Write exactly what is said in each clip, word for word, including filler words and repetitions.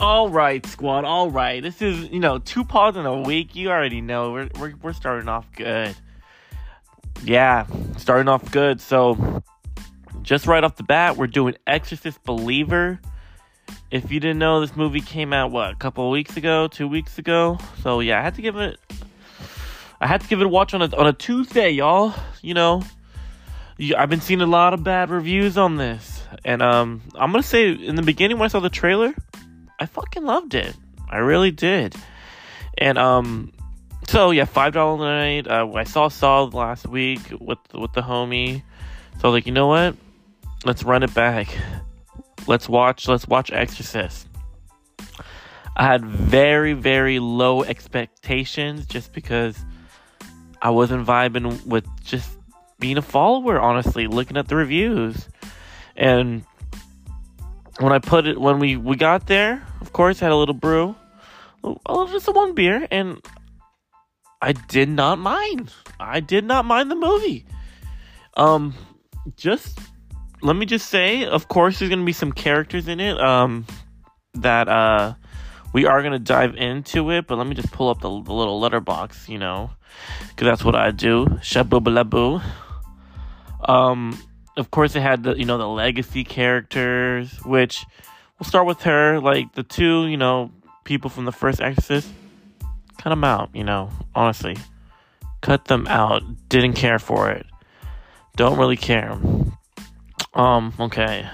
All right, squad. All right. This is, you know, two pods in a week. You already know. We're, we're, we're starting off good. Yeah, starting off good. So, just right off the bat, we're doing Exorcist Believer. If you didn't know, this movie came out, what, a couple of weeks ago? Two weeks ago? So, yeah, I had to give it... I had to give it a watch on a, on a Tuesday, y'all. You know, you, I've been seeing a lot of bad reviews on this. And um, I'm going to say, in the beginning when I saw the trailer... I fucking loved it. I really did. And, um... So, yeah, five dollars night. Uh, I saw Saw last week with, with the homie. So, I was like, you know what? Let's run it back. Let's watch... Let's watch Exorcist. I had very, very low expectations just because I wasn't vibing with just being a follower, honestly. Looking at the reviews. And... When I put it, when we, we got there, of course, I had a little brew, oh, just a one beer, and I did not mind. I did not mind the movie. Um, just let me just say, of course, there's gonna be some characters in it. Um, that uh, we are gonna dive into it, but let me just pull up the, the little letterbox, you know, because that's what I do. Shaboobalabu. Um. Of course, it had the, you know, the legacy characters, which we'll start with her. Like the two, you know, people from the first Exorcist, cut them out. You know, honestly, cut them out. Didn't care for it. Don't really care. Um. Okay.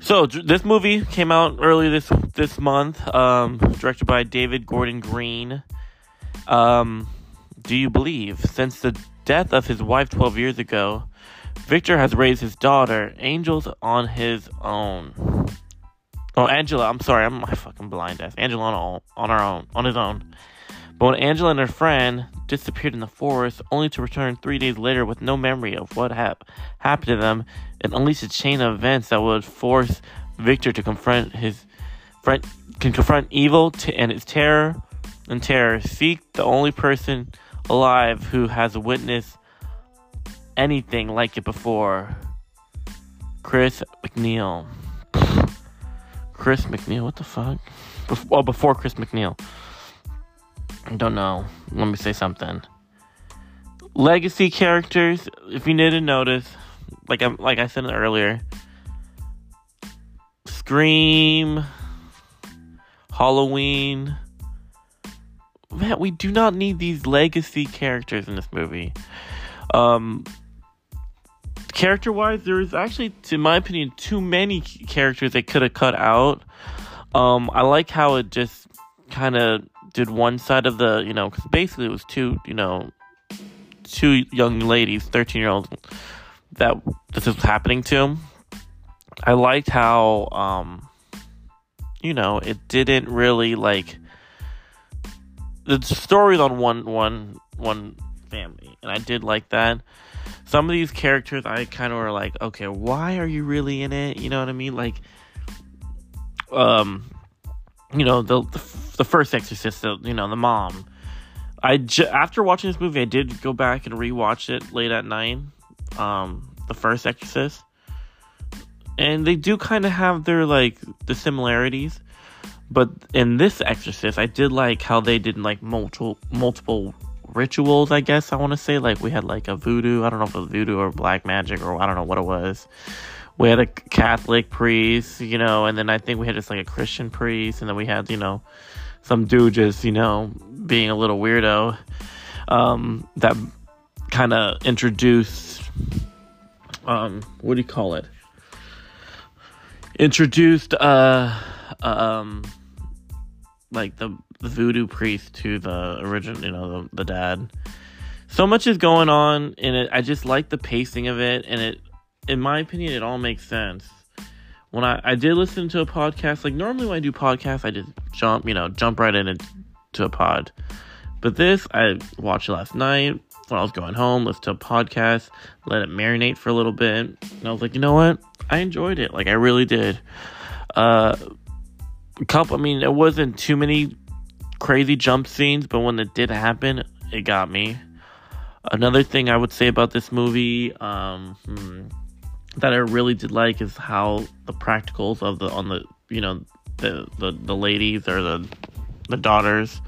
So this movie came out early this this month. Um, directed by David Gordon Green. Um, do you believe? Since the death of his wife twelve years ago, Victor has raised his daughter, Angels, on his own. Oh, Angela, I'm sorry, I'm my fucking blind ass. Angela on, all, on her own, on his own. But when Angela and her friend disappeared in the forest, only to return three days later with no memory of what ha- happened to them, it unleashed a chain of events that would force Victor to confront his friend, can confront evil to, and its terror and terror. Seek the only person alive who has witnessed anything like it before. Chris McNeil. Chris McNeil, what the fuck? Before, oh, before Chris McNeil. I don't know. Let me say something. Legacy characters, if you didn't notice, like I like I said earlier, Scream, Halloween. Man, we do not need these legacy characters in this movie. Um, character-wise, there's actually, in my opinion, too many characters they could have cut out. Um, I like how it just kind of did one side of the, you know, because basically it was two, you know, two young ladies, thirteen-year-olds, that this was happening to. I liked how, um, you know, it didn't really, like, the story's on one, one, one family, and I did like that. Some of these characters I kind of were like, okay, why are you really in it? You know what I mean? Like, um, you know, the the, the first Exorcist, the, you know, the mom. I ju- after watching this movie, I did go back and rewatch it late at night. Um, the first Exorcist, and they do kind of have their like the similarities, but in this Exorcist, I did like how they did like multiple multiple. rituals, I guess I want to say. Like, we had like a voodoo, I don't know if it was voodoo or black magic or I don't know what it was. We had a Catholic priest, you know, and then I think we had just like a Christian priest, and then we had, you know, some dude just, you know, being a little weirdo, um, that kind of introduced, um, what do you call it? Introduced, uh, um, like the the voodoo priest to the original, you know, the, the dad. So much is going on in it. I just like the pacing of it, and it, in my opinion, it all makes sense. When I, I did listen to a podcast, like normally when I do podcasts, I just jump, you know, jump right in into a pod. But this, I watched it last night when I was going home, listened to a podcast, let it marinate for a little bit, and I was like, you know what? I enjoyed it. Like, I really did. Uh, a couple, I mean, it wasn't too many crazy jump scenes, but when it did happen, it got me. Another thing I would say about this movie, um, hmm, that I really did like, is how the practicals of the on the you know the, the, the ladies or the the daughters.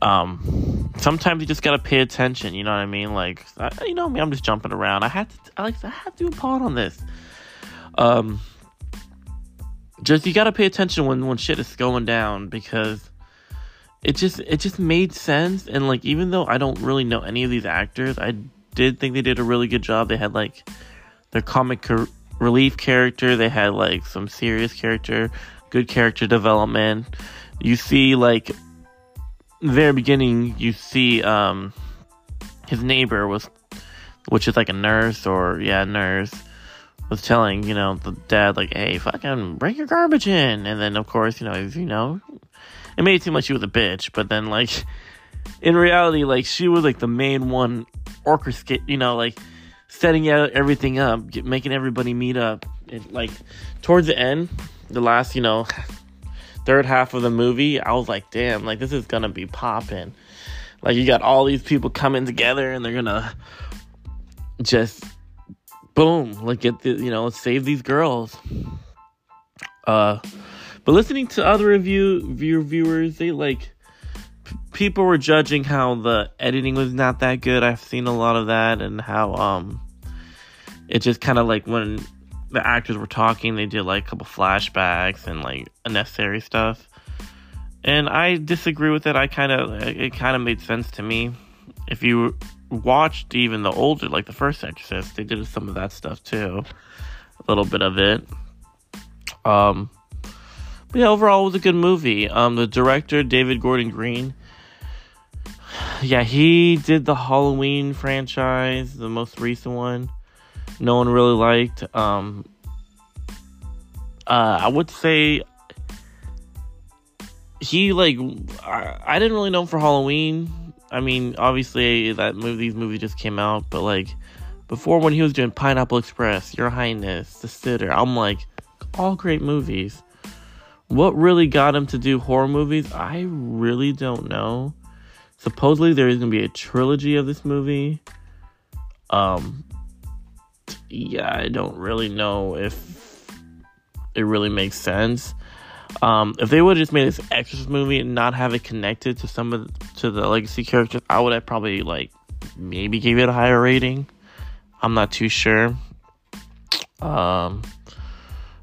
Um, sometimes you just gotta pay attention. You know what I mean? Like, I, you know me, I'm just jumping around. I had to, I like, I had to do a pod on this. Um, just you gotta pay attention when when shit is going down, because it just it just made sense. And like, even though I don't really know any of these actors, I did think they did a really good job. They had like their comic car- relief character. They had like some serious character, good character development. You see, like, in the very beginning, you see um, his neighbor was, which is like a nurse or yeah, nurse, was telling, you know, the dad, like, hey, fucking bring your garbage in. And then, of course, you know, he's, you know, it made it seem like she was a bitch, but then, like, in reality, like, she was, like, the main one orchestrating, you know, like, setting out everything up, get, making everybody meet up. It, like, towards the end, the last, you know, third half of the movie, I was like, damn, like, this is gonna be popping. Like, you got all these people coming together, and they're gonna just... boom, like, get the, you know, save these girls. Uh, but listening to other review, view viewers, they, like, p- people were judging how the editing was not that good. I've seen a lot of that, and how, um, it just kind of, like, when the actors were talking, they did, like, a couple flashbacks and, like, unnecessary stuff. And I disagree with it. I kind of, it kind of made sense to me. If you watched even the older, like the first Exorcist, they did some of that stuff too, a little bit of it. Um, but yeah, overall it was a good movie. Um, the director, David Gordon Green, yeah, he did the Halloween franchise, the most recent one. No one really liked. Um, uh, I would say he like I, I didn't really know him for Halloween. I mean, obviously, that movie, these movies just came out, but, like, before when he was doing Pineapple Express, Your Highness, The Sitter, I'm like, all great movies. What really got him to do horror movies? I really don't know. Supposedly, there is going to be a trilogy of this movie. Um, yeah, I don't really know if it really makes sense. Um, if they would have just made this Exorcist movie and not have it connected to some of the, to the legacy characters, I would have probably, like, maybe gave it a higher rating. I'm not too sure. Um,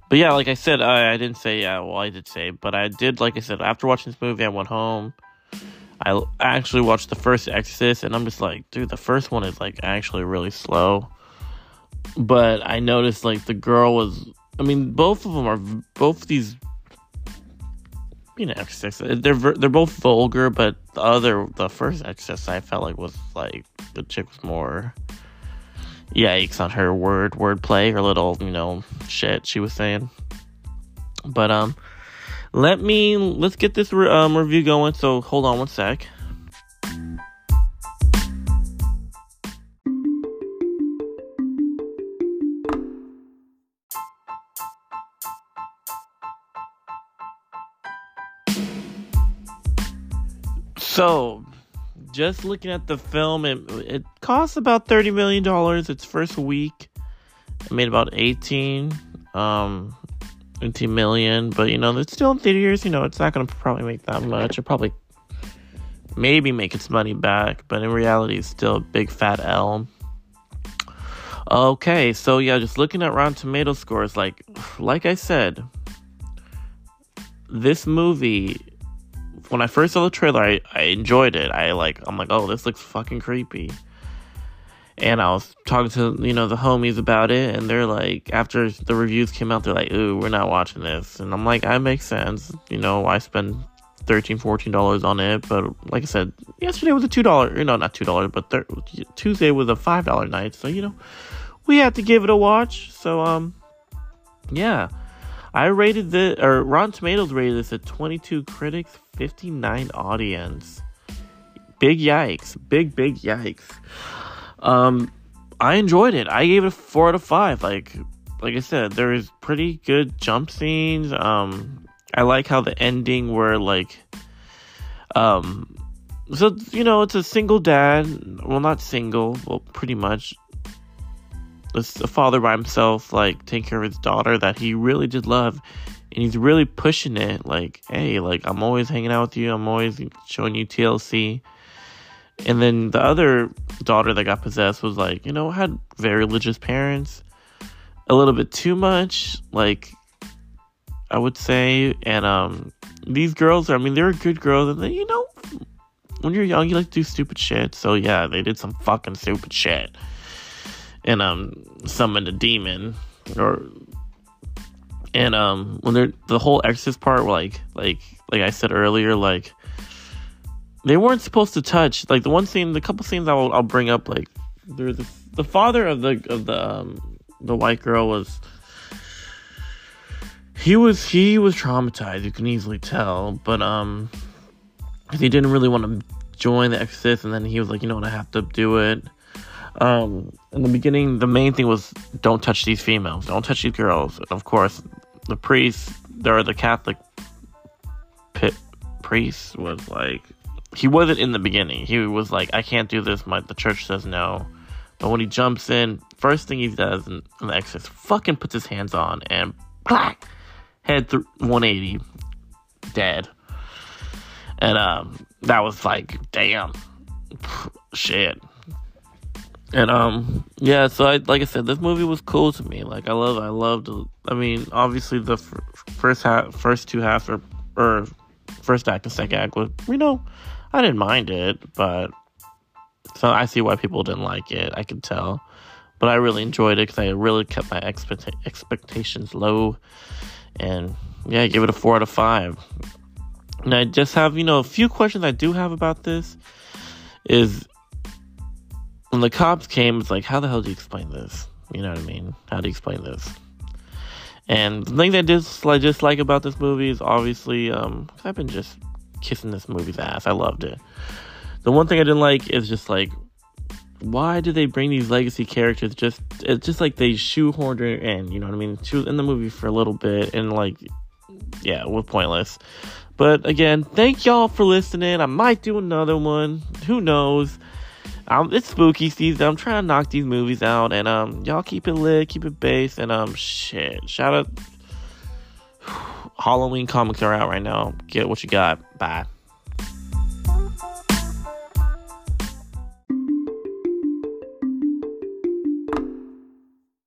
but yeah, like I said, I, I didn't say, yeah, well, I did say, but I did, like I said, after watching this movie, I went home. I actually watched the first Exorcist, and I'm just like, dude, the first one is, like, actually really slow. But I noticed, like, the girl was, I mean, both of them are, both these, you know, Exorcist, they're they're both vulgar, but the other, the first Exorcist, I felt like was like the chick was more, yikes on her word wordplay, her little, you know, shit she was saying. But um, let me let's get this re- um, review going. So hold on one sec. So, just looking at the film, it, it costs about thirty million dollars its first week. It made about eighteen million, but, you know, it's still in theaters. You know, it's not going to probably make that much. It'll probably maybe make its money back, but in reality, it's still a big fat L. Okay, so, yeah, just looking at Rotten Tomatoes scores, like, like I said, this movie... When I first saw the trailer, I, I enjoyed it. I like, I'm like, oh, this looks fucking creepy. And I was talking to, you know, the homies about it, and they're like, after the reviews came out, they're like, ooh, we're not watching this. And I'm like, that makes sense. You know, I spent thirteen dollars, fourteen dollars on it, but like I said, yesterday was a two dollars, you know, not two dollars, but thir- Tuesday was a five dollars night, so, you know, we had to give it a watch. So, um, yeah. I rated this, or Rotten Tomatoes rated this at twenty-two critics, fifty-nine audience. Big yikes. Big, big yikes. Um, I enjoyed it. I gave it a four out of five. Like, like I said, there is pretty good jump scenes. Um, I like how the ending where, like, um, so, you know, it's a single dad. Well, not single. Well, pretty much. A father by himself, like, take care of his daughter that he really did love. And he's really pushing it, like, hey, like, I'm always hanging out with you. I'm always showing you T L C. And then the other daughter that got possessed was like, you know, had very religious parents. A little bit too much, like, I would say. And um, these girls are, I mean, they're good girls. And they, you know, when you're young, you like to do stupid shit. So, yeah, they did some fucking stupid shit. And um, summoned a demon. Or... And um, when they're the whole Exorcist part, like, like, like I said earlier, like they weren't supposed to touch. Like the one scene, the couple scenes I'll I'll bring up, like there's the, the father of the of the um, the white girl was he was he was traumatized. You can easily tell, but um, he didn't really want to join the Exorcist, and then he was like, you know what, I have to do it. Um, in the beginning, the main thing was don't touch these females, don't touch these girls. And of course, the priest, or the Catholic pit priest, was like, he wasn't in the beginning. He was like, I can't do this. My the church says no. But when he jumps in, first thing he does in, in the Exorcist, fucking puts his hands on and clack, head through one eighty, dead. And um, that was like, damn, shit. And, um, yeah, so, I, like I said, this movie was cool to me. Like, I love, I loved, I mean, obviously, the f- first half, first two halves, or, or first act and second act was, you know, I didn't mind it, but, so I see why people didn't like it, I could tell. But I really enjoyed it, because I really kept my expect- expectations low, and, yeah, I gave it a four out of five. And I just have, you know, a few questions I do have about this is... When the cops came, it's like, how the hell do you explain this? You know what I mean? How do you explain this? And the thing that I dislike, dislike about this movie is obviously, um, cause I've been just kissing this movie's ass. I loved it. The one thing I didn't like is just like, why do they bring these legacy characters? Just it's just like they shoehorned her in. You know what I mean? She was in the movie for a little bit, and like, yeah, it was pointless. But again, thank y'all for listening. I might do another one. Who knows? Um, it's spooky season. I'm trying to knock these movies out, and um, y'all keep it lit, keep it based, and um, shit. Shout out, Halloween comics are out right now. Get what you got. Bye.